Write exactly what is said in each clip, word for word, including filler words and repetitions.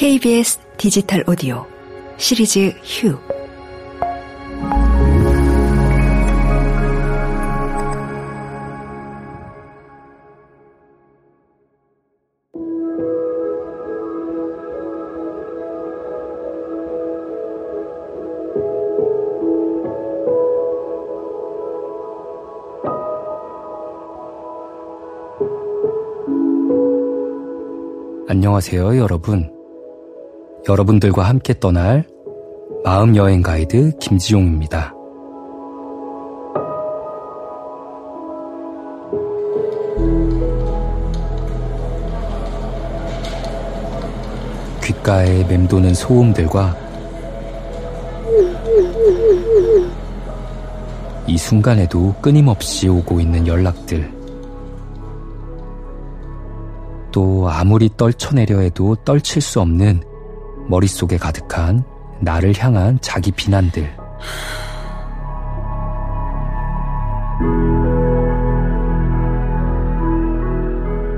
케이비에스 디지털 오디오 시리즈 휴 안녕하세요, 여러분. 여러분들과 함께 떠날 마음여행 가이드 김지용입니다. 귓가에 맴도는 소음들과 이 순간에도 끊임없이 오고 있는 연락들, 또 아무리 떨쳐내려 해도 떨칠 수 없는 머릿속에 가득한 나를 향한 자기 비난들.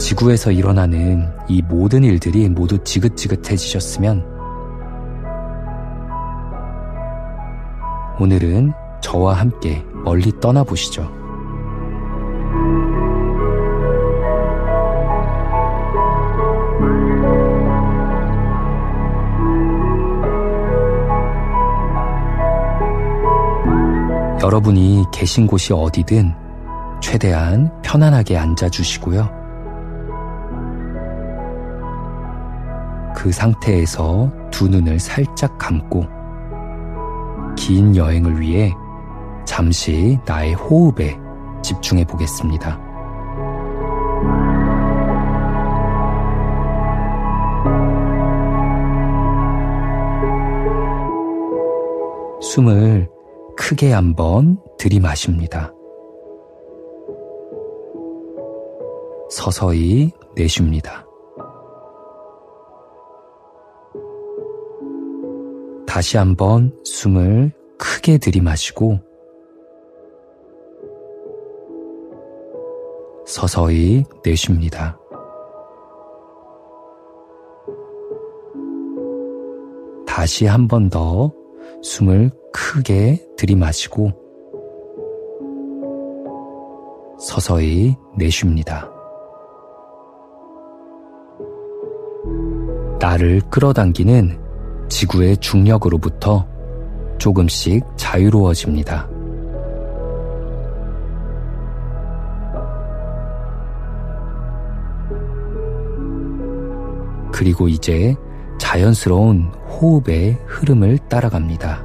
지구에서 일어나는 이 모든 일들이 모두 지긋지긋해지셨으면 오늘은 저와 함께 멀리 떠나보시죠. 여러분이 계신 곳이 어디든 최대한 편안하게 앉아주시고요. 그 상태에서 두 눈을 살짝 감고 긴 여행을 위해 잠시 나의 호흡에 집중해 보겠습니다. 숨을 크게 한번 들이마십니다. 서서히 내쉽니다. 다시 한번 숨을 크게 들이마시고 서서히 내쉽니다. 다시 한 번 더 숨을 크게 들이마시고 서서히 내쉽니다. 나를 끌어당기는 지구의 중력으로부터 조금씩 자유로워집니다. 그리고 이제 자연스러운 호흡의 흐름을 따라갑니다.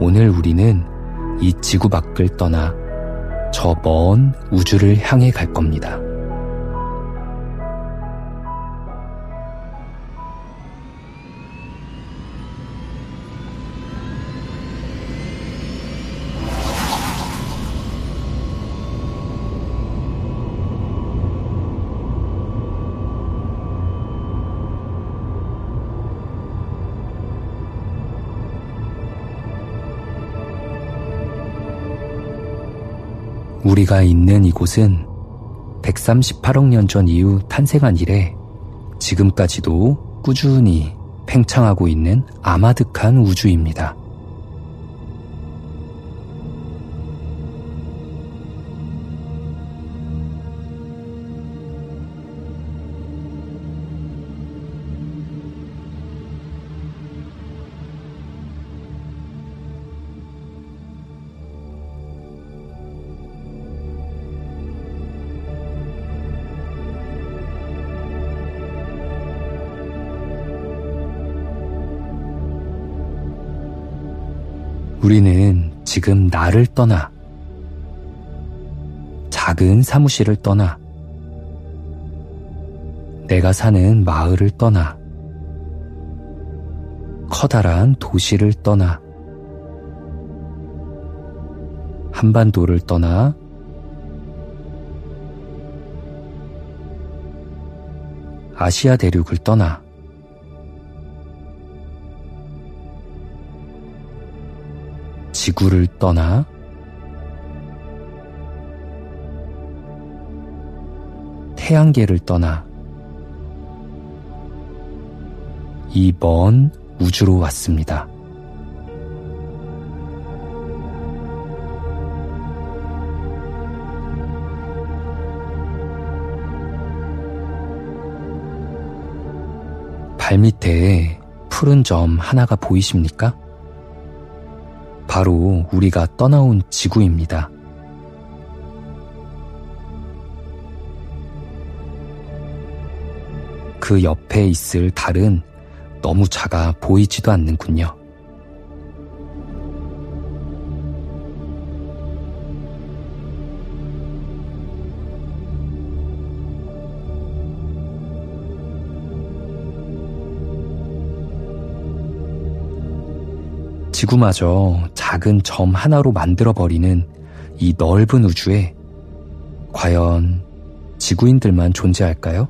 오늘 우리는 이 지구 밖을 떠나 저 먼 우주를 향해 갈 겁니다. 우리가 있는 이곳은 백삼십팔억 년 전 이후 탄생한 이래 지금까지도 꾸준히 팽창하고 있는 아마득한 우주입니다. 우리는 지금 나를 떠나, 작은 사무실을 떠나, 내가 사는 마을을 떠나, 커다란 도시를 떠나, 한반도를 떠나, 아시아 대륙을 떠나, 지구를 떠나 태양계를 떠나 이 먼 우주로 왔습니다. 발밑에 푸른 점 하나가 보이십니까? 바로 우리가 떠나온 지구입니다. 그 옆에 있을 달은 너무 작아 보이지도 않는군요. 지구마저 작은 점 하나로 만들어버리는 이 넓은 우주에 과연 지구인들만 존재할까요?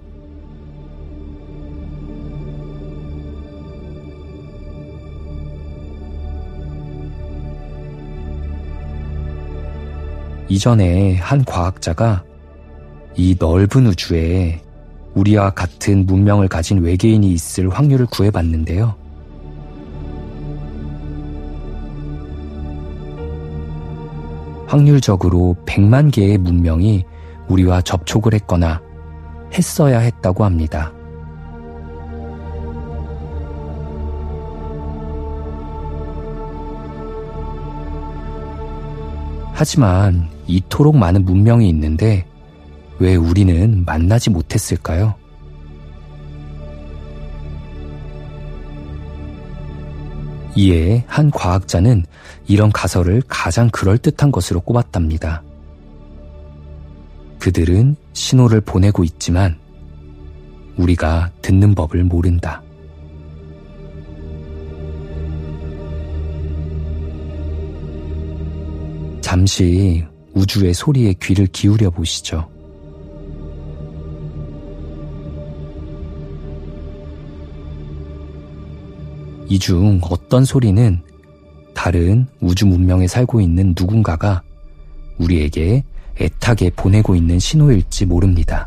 이전에 한 과학자가 이 넓은 우주에 우리와 같은 문명을 가진 외계인이 있을 확률을 구해봤는데요. 확률적으로 백만 개의 문명이 우리와 접촉을 했거나 했어야 했다고 합니다. 하지만 이토록 많은 문명이 있는데 왜 우리는 만나지 못했을까요? 이에 한 과학자는 이런 가설을 가장 그럴듯한 것으로 꼽았답니다. 그들은 신호를 보내고 있지만 우리가 듣는 법을 모른다. 잠시 우주의 소리에 귀를 기울여 보시죠. 이 중 어떤 소리는 다른 우주 문명에 살고 있는 누군가가 우리에게 애타게 보내고 있는 신호일지 모릅니다.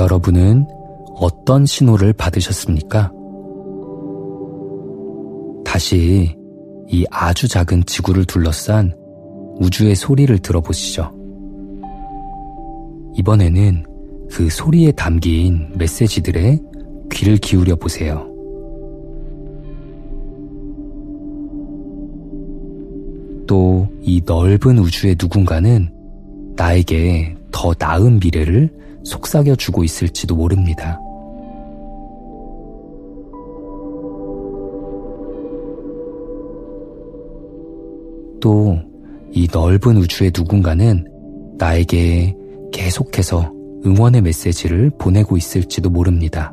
여러분은 어떤 신호를 받으셨습니까? 다시 이 아주 작은 지구를 둘러싼 우주의 소리를 들어보시죠. 이번에는 그 소리에 담긴 메시지들에 귀를 기울여 보세요. 또 이 넓은 우주의 누군가는 나에게 더 나은 미래를 속삭여주고 있을지도 모릅니다. 또 이 넓은 우주의 누군가는 나에게 계속해서 응원의 메시지를 보내고 있을지도 모릅니다.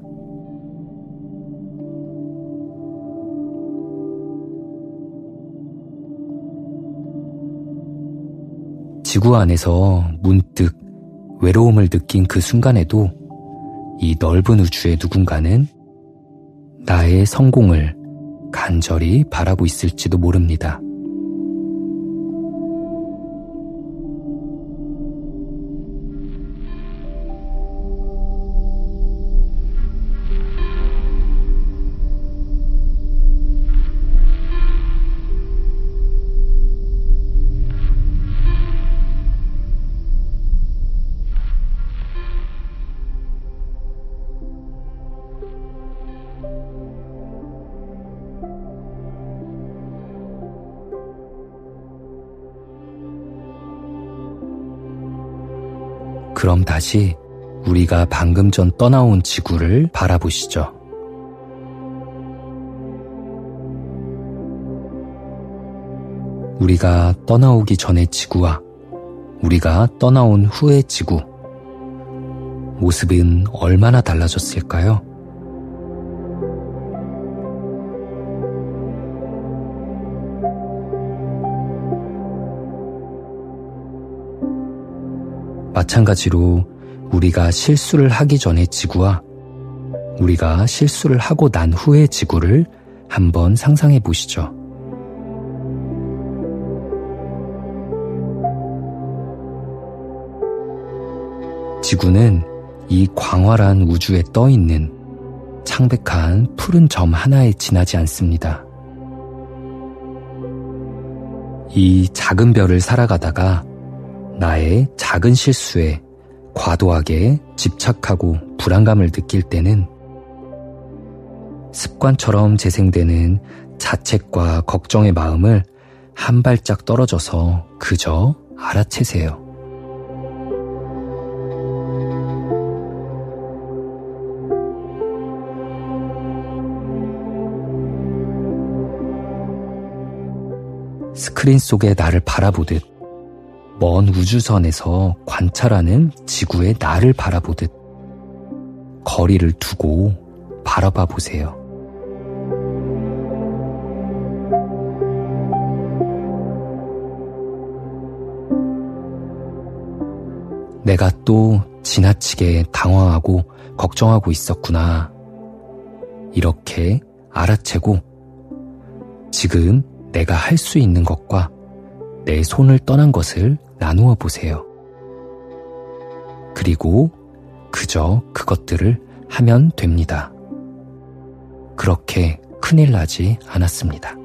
지구 안에서 문득 외로움을 느낀 그 순간에도 이 넓은 우주의 누군가는 나의 성공을 간절히 바라고 있을지도 모릅니다. 그럼 다시 우리가 방금 전 떠나온 지구를 바라보시죠. 우리가 떠나오기 전의 지구와 우리가 떠나온 후의 지구, 모습은 얼마나 달라졌을까요? 마찬가지로 우리가 실수를 하기 전의 지구와 우리가 실수를 하고 난 후의 지구를 한번 상상해 보시죠. 지구는 이 광활한 우주에 떠있는 창백한 푸른 점 하나에 지나지 않습니다. 이 작은 별을 살아가다가 나의 작은 실수에 과도하게 집착하고 불안감을 느낄 때는 습관처럼 재생되는 자책과 걱정의 마음을 한 발짝 떨어져서 그저 알아채세요. 스크린 속의 나를 바라보듯 먼 우주선에서 관찰하는 지구의 나를 바라보듯 거리를 두고 바라봐 보세요. 내가 또 지나치게 당황하고 걱정하고 있었구나. 이렇게 알아채고 지금 내가 할 수 있는 것과 내 손을 떠난 것을 나누어 보세요. 그리고 그저 그것들을 하면 됩니다. 그렇게 큰일 나지 않았습니다.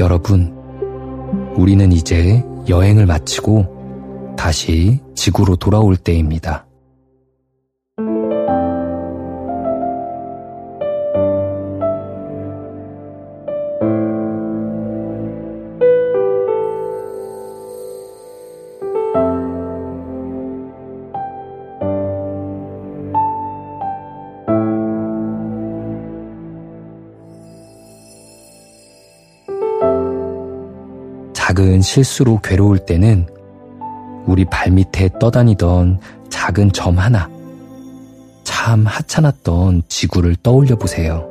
여러분, 우리는 이제 여행을 마치고 다시 지구로 돌아올 때입니다. 작은 실수로 괴로울 때는 우리 발밑에 떠다니던 작은 점 하나, 참 하찮았던 지구를 떠올려 보세요.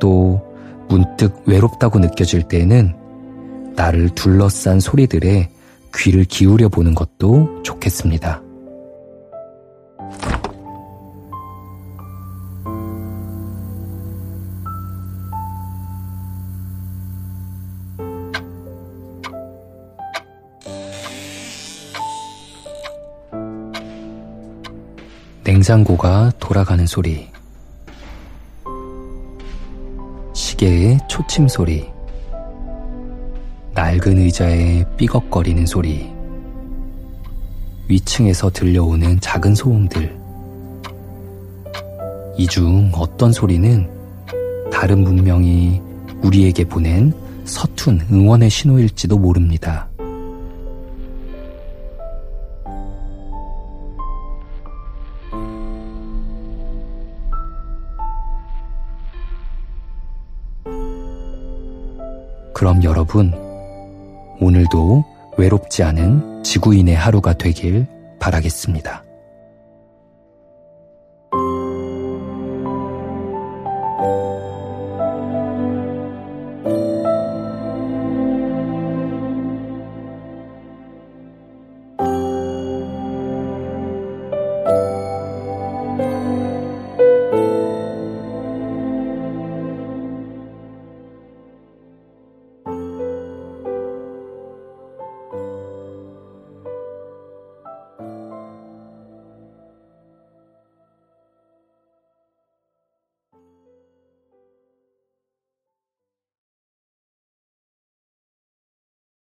또 문득 외롭다고 느껴질 때는 나를 둘러싼 소리들에 귀를 기울여 보는 것도 좋겠습니다. 냉장고가 돌아가는 소리, 시계의 초침 소리, 낡은 의자의 삐걱거리는 소리, 위층에서 들려오는 작은 소음들. 이 중 어떤 소리는 다른 문명이 우리에게 보낸 서툰 응원의 신호일지도 모릅니다. 그럼 여러분, 오늘도 외롭지 않은 지구인의 하루가 되길 바라겠습니다.